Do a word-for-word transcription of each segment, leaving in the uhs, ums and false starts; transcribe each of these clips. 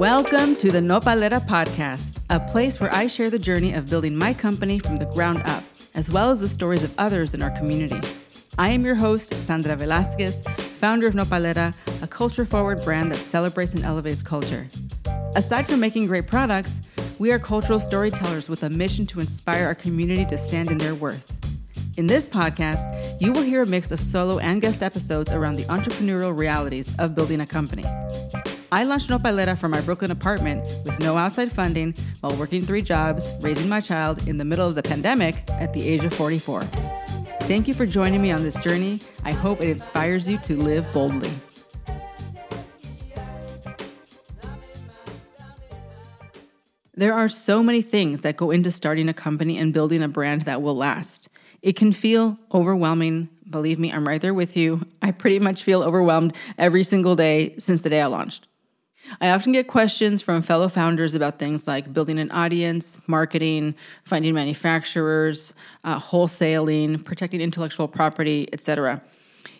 Welcome to the Nopalera podcast, a place where I share the journey of building my company from the ground up, as well as the stories of others in our community. I am your host, Sandra Velasquez, founder of Nopalera, a culture-forward brand that celebrates and elevates culture. Aside from making great products, we are cultural storytellers with a mission to inspire our community to stand in their worth. In this podcast, you will hear a mix of solo and guest episodes around the entrepreneurial realities of building a company. I launched Nopalera from my Brooklyn apartment with no outside funding while working three jobs, raising my child in the middle of the pandemic at the age of forty-four. Thank you for joining me on this journey. I hope it inspires you to live boldly. There are so many things that go into starting a company and building a brand that will last. It can feel overwhelming. Believe me, I'm right there with you. I pretty much feel overwhelmed every single day since the day I launched. I often get questions from fellow founders about things like building an audience, marketing, finding manufacturers, uh, wholesaling, protecting intellectual property, et cetera.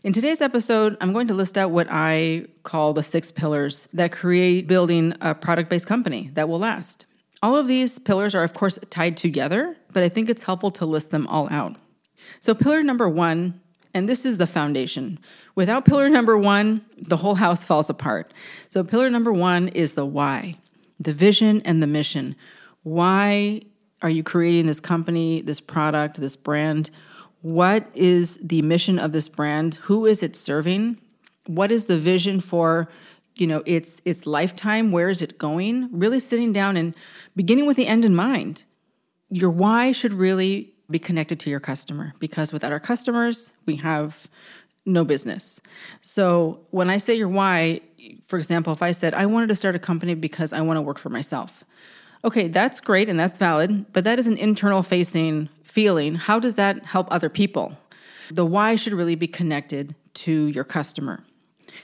In today's episode, I'm going to list out what I call the six pillars that create building a product-based company that will last. All of these pillars are, of course, tied together, but I think it's helpful to list them all out. So pillar number one, and this is the foundation. Without pillar number one, the whole house falls apart. So pillar number one is the why, the vision and the mission. Why are you creating this company, this product, this brand? What is the mission of this brand? Who is it serving? What is the vision for, you know, its its lifetime? Where is it going? Really sitting down and beginning with the end in mind. Your why should really be connected to your customer, because without our customers, we have no business. So when I say your why, for example, if I said, I wanted to start a company because I want to work for myself. Okay, that's great and that's valid, but that is an internal facing feeling. How does that help other people? The why should really be connected to your customer,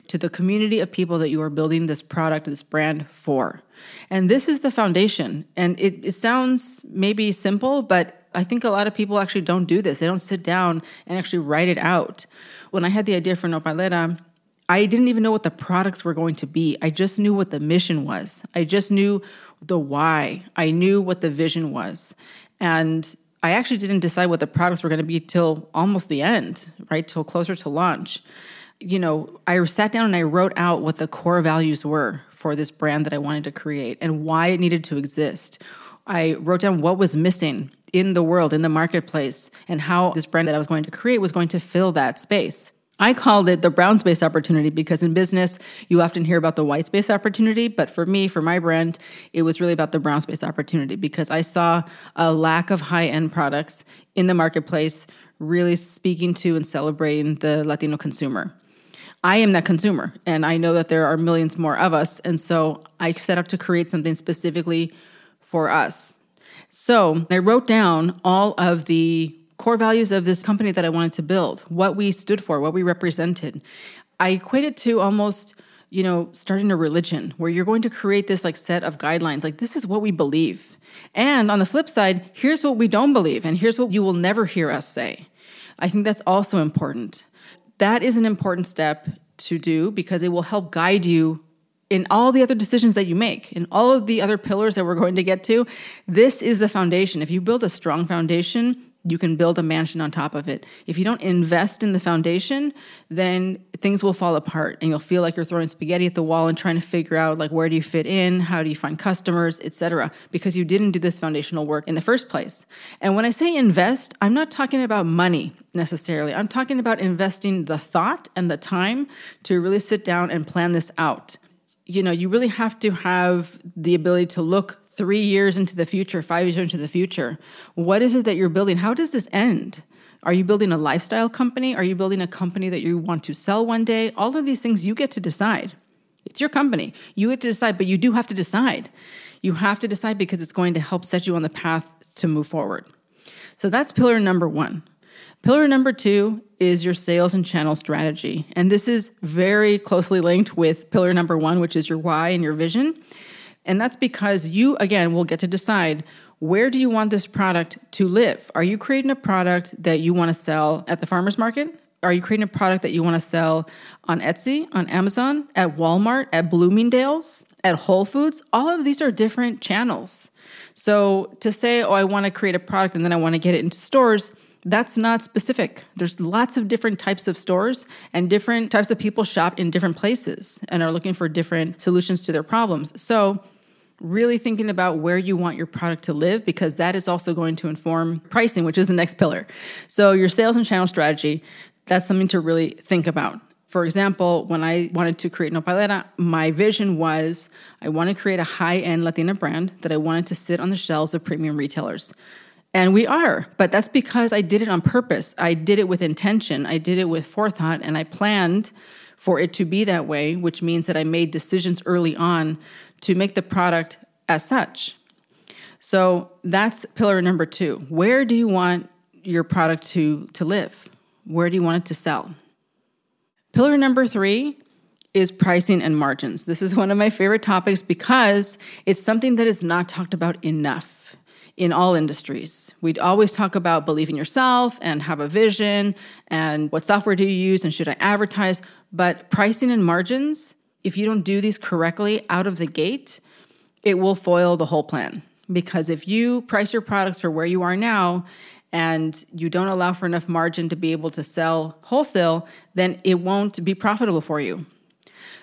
to the community of people that you are building this product, this brand for. And this is the foundation. And it, it sounds maybe simple, but I think a lot of people actually don't do this. They don't sit down and actually write it out. When I had the idea for Nopalera, I didn't even know what the products were going to be. I just knew what the mission was. I just knew the why. I knew what the vision was. And I actually didn't decide what the products were going to be till almost the end, right? Till closer to launch. You know, I sat down and I wrote out what the core values were for this brand that I wanted to create and why it needed to exist. I wrote down what was missing in the world, in the marketplace, and how this brand that I was going to create was going to fill that space. I called it the brown space opportunity because in business, you often hear about the white space opportunity. But for me, for my brand, it was really about the brown space opportunity because I saw a lack of high-end products in the marketplace really speaking to and celebrating the Latino consumer. I am that consumer, and I know that there are millions more of us. And so I set out to create something specifically for us. So I wrote down all of the core values of this company that I wanted to build, what we stood for, what we represented. I equate it to almost, you know, starting a religion where you're going to create this like set of guidelines, like this is what we believe. And on the flip side, here's what we don't believe. And here's what you will never hear us say. I think that's also important. That is an important step to do because it will help guide you in all the other decisions that you make, in all of the other pillars that we're going to get to. This is a foundation. If you build a strong foundation, you can build a mansion on top of it. If you don't invest in the foundation, then things will fall apart and you'll feel like you're throwing spaghetti at the wall and trying to figure out like where do you fit in, how do you find customers, et cetera, because you didn't do this foundational work in the first place. And when I say invest, I'm not talking about money necessarily. I'm talking about investing the thought and the time to really sit down and plan this out. You know, you really have to have the ability to look three years into the future, five years into the future. What is it that you're building? How does this end? Are you building a lifestyle company? Are you building a company that you want to sell one day? All of these things you get to decide. It's your company. You get to decide, but you do have to decide. You have to decide because it's going to help set you on the path to move forward. So that's pillar number one. Pillar number two is your sales and channel strategy. And this is very closely linked with pillar number one, which is your why and your vision. And that's because you, again, will get to decide where do you want this product to live? Are you creating a product that you want to sell at the farmer's market? Are you creating a product that you want to sell on Etsy, on Amazon, at Walmart, at Bloomingdale's, at Whole Foods, all of these are different channels. So to say, oh, I want to create a product and then I want to get it into stores, that's not specific. There's lots of different types of stores, and different types of people shop in different places and are looking for different solutions to their problems. So really thinking about where you want your product to live, because that is also going to inform pricing, which is the next pillar. So your sales and channel strategy, that's something to really think about. For example, when I wanted to create Nopalera, my vision was I want to create a high-end Latina brand that I wanted to sit on the shelves of premium retailers. And we are, but that's because I did it on purpose. I did it with intention. I did it with forethought, and I planned for it to be that way, which means that I made decisions early on to make the product as such. So that's pillar number two. Where do you want your product to, to live? Where do you want it to sell? Pillar number three is pricing and margins. This is one of my favorite topics because it's something that is not talked about enough in all industries. We'd always talk about believe in yourself and have a vision and what software do you use and should I advertise, but pricing and margins, if you don't do these correctly out of the gate, it will foil the whole plan. Because if you price your products for where you are now and you don't allow for enough margin to be able to sell wholesale, then it won't be profitable for you.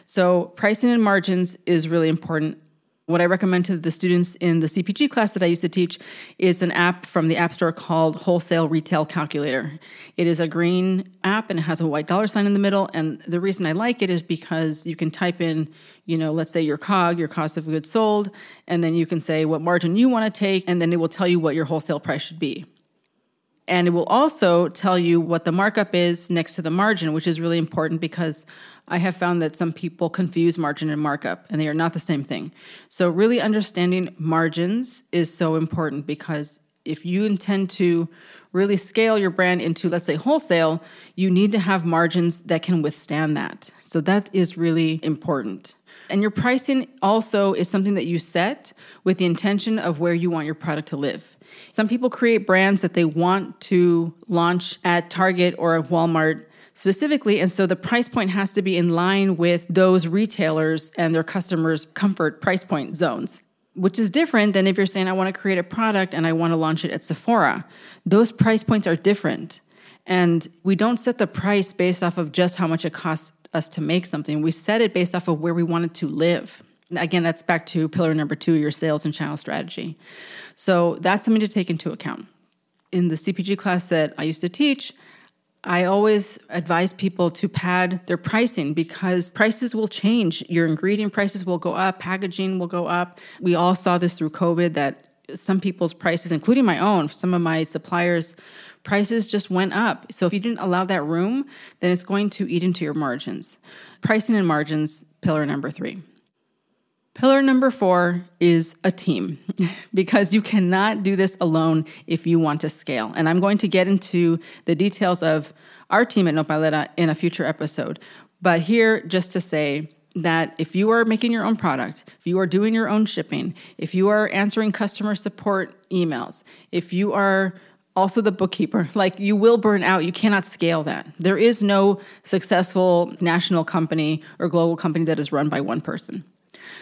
So pricing and margins is really important. What I recommend to the students in the C P G class that I used to teach is an app from the App Store called Wholesale Retail Calculator. It is a green app and it has a white dollar sign in the middle. And the reason I like it is because you can type in, you know, let's say your C O G, your cost of goods sold, and then you can say what margin you want to take, and then it will tell you what your wholesale price should be. And it will also tell you what the markup is next to the margin, which is really important because I have found that some people confuse margin and markup, and they are not the same thing. So really understanding margins is so important because if you intend to really scale your brand into, let's say, wholesale, you need to have margins that can withstand that. So that is really important. And your pricing also is something that you set with the intention of where you want your product to live. Some people create brands that they want to launch at Target or at Walmart specifically, and so the price point has to be in line with those retailers and their customers' comfort price point zones, which is different than if you're saying, I want to create a product and I want to launch it at Sephora. Those price points are different. And we don't set the price based off of just how much it costs us to make something. We set it based off of where we want it to live. Again, that's back to pillar number two, your sales and channel strategy. So that's something to take into account. In the C P G class that I used to teach, I always advise people to pad their pricing because prices will change. Your ingredient prices will go up, packaging will go up. We all saw this through COVID that some people's prices, including my own, some of my suppliers' prices just went up. So if you didn't allow that room, then it's going to eat into your margins. Pricing and margins, pillar number three. Pillar number four is a team, because you cannot do this alone if you want to scale. And I'm going to get into the details of our team at Nopalera in a future episode. But here, just to say that if you are making your own product, if you are doing your own shipping, if you are answering customer support emails, if you are also the bookkeeper, like you will burn out. You cannot scale that. There is no successful national company or global company that is run by one person.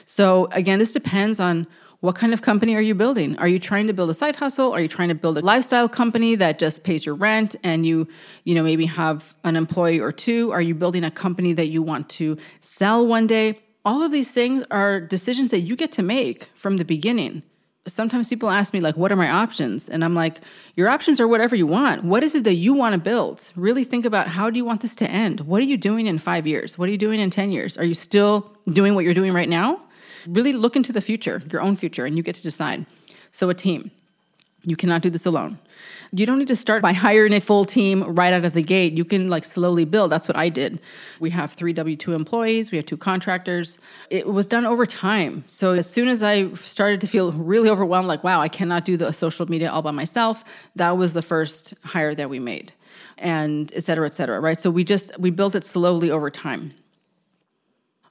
So again, this depends on what kind of company are you building? Are you trying to build a side hustle? Are you trying to build a lifestyle company that just pays your rent and you, you know, maybe have an employee or two? Are you building a company that you want to sell one day? All of these things are decisions that you get to make from the beginning. Sometimes people ask me, like, what are my options? And I'm like, your options are whatever you want. What is it that you want to build? Really think about, how do you want this to end? What are you doing in five years? What are you doing in ten years? Are you still doing what you're doing right now? Really look into the future, your own future, and you get to decide. So a team. You cannot do this alone. You don't need to start by hiring a full team right out of the gate. You can like slowly build. That's what I did. We have three W two employees. We have two contractors. It was done over time. So as soon as I started to feel really overwhelmed, like, wow, I cannot do the social media all by myself, that was the first hire that we made, and et cetera, et cetera, right? So we just, we built it slowly over time.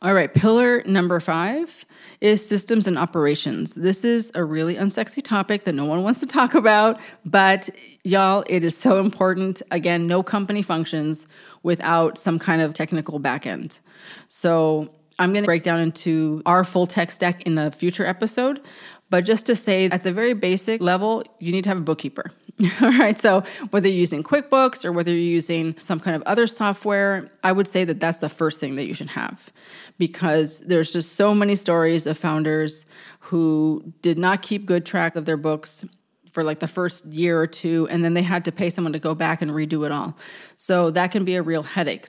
All right, pillar number five is systems and operations. This is a really unsexy topic that no one wants to talk about, but y'all, it is so important. Again, no company functions without some kind of technical backend. So I'm going to break down into our full tech stack in a future episode. But just to say, at the very basic level, you need to have a bookkeeper. All right. So whether you're using QuickBooks or whether you're using some kind of other software, I would say that that's the first thing that you should have, because there's just so many stories of founders who did not keep good track of their books for like the first year or two, and then they had to pay someone to go back and redo it all. So that can be a real headache.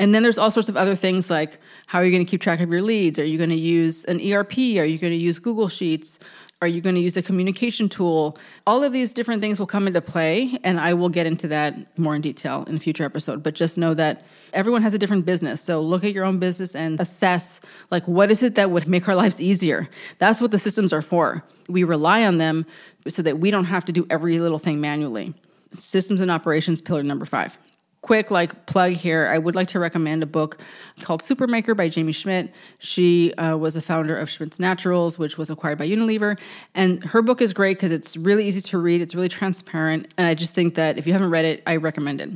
And then there's all sorts of other things like, how are you going to keep track of your leads? Are you going to use an E R P? Are you going to use Google Sheets? Are you going to use a communication tool? All of these different things will come into play, and I will get into that more in detail in a future episode. But just know that everyone has a different business. So look at your own business and assess, like, what is it that would make our lives easier? That's what the systems are for. We rely on them so that we don't have to do every little thing manually. Systems and operations, pillar number five. Quick like plug here, I would like to recommend a book called Supermaker by Jamie Schmidt. She uh, was a founder of Schmidt's Naturals, which was acquired by Unilever. And her book is great because it's really easy to read. It's really transparent. And I just think that if you haven't read it, I recommend it.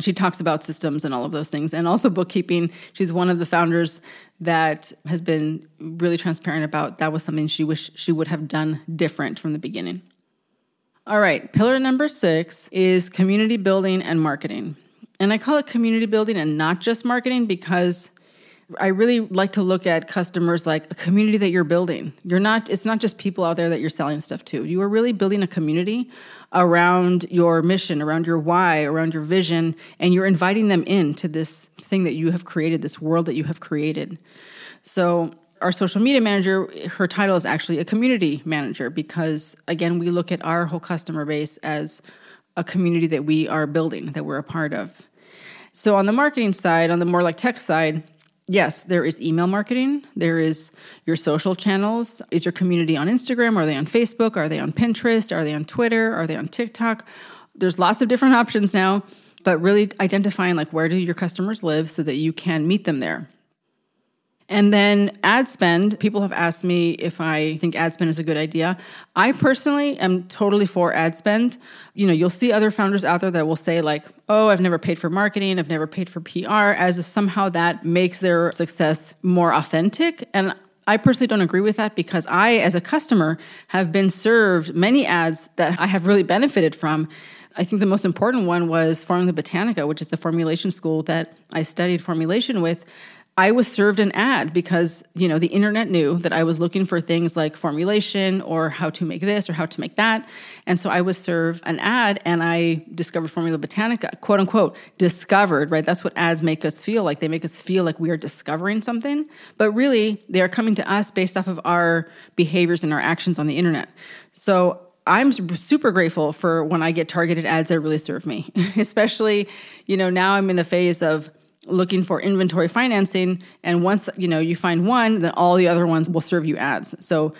She talks about systems and all of those things, and also bookkeeping. She's one of the founders that has been really transparent about that was something she wished she would have done different from the beginning. All right, pillar number six is community building and marketing. And I call it community building and not just marketing because I really like to look at customers like a community that you're building. You're not, it's not just people out there that you're selling stuff to. You are really building a community around your mission, around your why, around your vision, and you're inviting them into this thing that you have created, this world that you have created. So our social media manager, her title is actually a community manager because, again, we look at our whole customer base as a community that we are building, that we're a part of. So on the marketing side, on the more like tech side, yes, there is email marketing. There is your social channels. Is your community on Instagram? Are they on Facebook? Are they on Pinterest? Are they on Twitter? Are they on TikTok? There's lots of different options now, but really identifying like where do your customers live so that you can meet them there. And then ad spend, people have asked me if I think ad spend is a good idea. I personally am totally for ad spend. You know, you'll see other founders out there that will say like, oh, I've never paid for marketing, I've never paid for P R, as if somehow that makes their success more authentic. And I personally don't agree with that because I, as a customer, have been served many ads that I have really benefited from. I think the most important one was Formula Botanica, which is the formulation school that I studied formulation with. I was served an ad because, you know, the internet knew that I was looking for things like formulation or how to make this or how to make that. And so I was served an ad and I discovered Formula Botanica, quote unquote, discovered, right? That's what ads make us feel like. They make us feel like we are discovering something, but really they are coming to us based off of our behaviors and our actions on the internet. So I'm super grateful for when I get targeted ads that really serve me, especially, you know, now I'm in the phase of looking for inventory financing. And once, you know, you find one, then all the other ones will serve you ads. So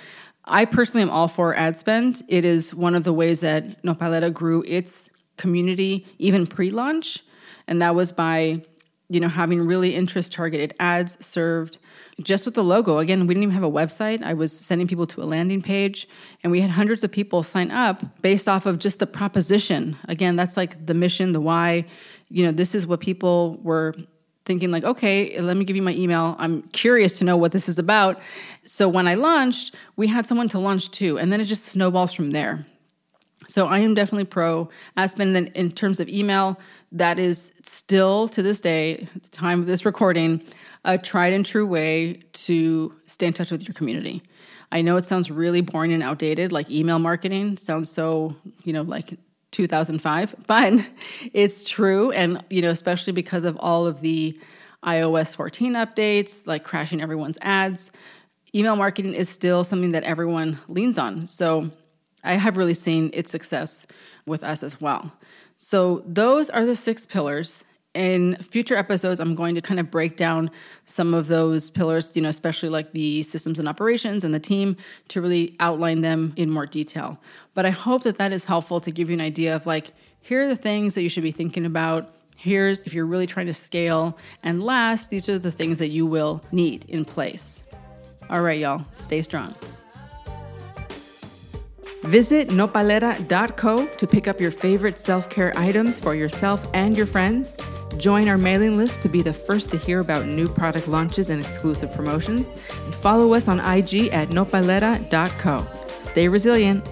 I personally am all for ad spend. It is one of the ways that Nopalera grew its community, even pre-launch. And that was by, you know, having really interest targeted ads served just with the logo. Again, we didn't even have a website. I was sending people to a landing page and we had hundreds of people sign up based off of just the proposition. Again, that's like the mission, the why, you know, this is what people were thinking like, okay, let me give you my email. I'm curious to know what this is about. So when I launched, we had someone to launch to, and then it just snowballs from there. So I am definitely pro ad spend. And then in terms of email, that is still to this day, at the time of this recording, a tried and true way to stay in touch with your community. I know it sounds really boring and outdated, like email marketing sounds so, you know, like two thousand five, but it's true. And, you know, especially because of all of the I O S fourteen updates, like crashing everyone's ads, email marketing is still something that everyone leans on. So I have really seen its success with us as well. So those are the six pillars. In future episodes, I'm going to kind of break down some of those pillars, you know, especially like the systems and operations and the team to really outline them in more detail. But I hope that that is helpful to give you an idea of like, here are the things that you should be thinking about. Here's if you're really trying to scale. And last, these are the things that you will need in place. All right, y'all, stay strong. Visit nopalera dot co to pick up your favorite self-care items for yourself and your friends. Join our mailing list to be the first to hear about new product launches and exclusive promotions. And follow us on I G at nopalera dot co. Stay resilient.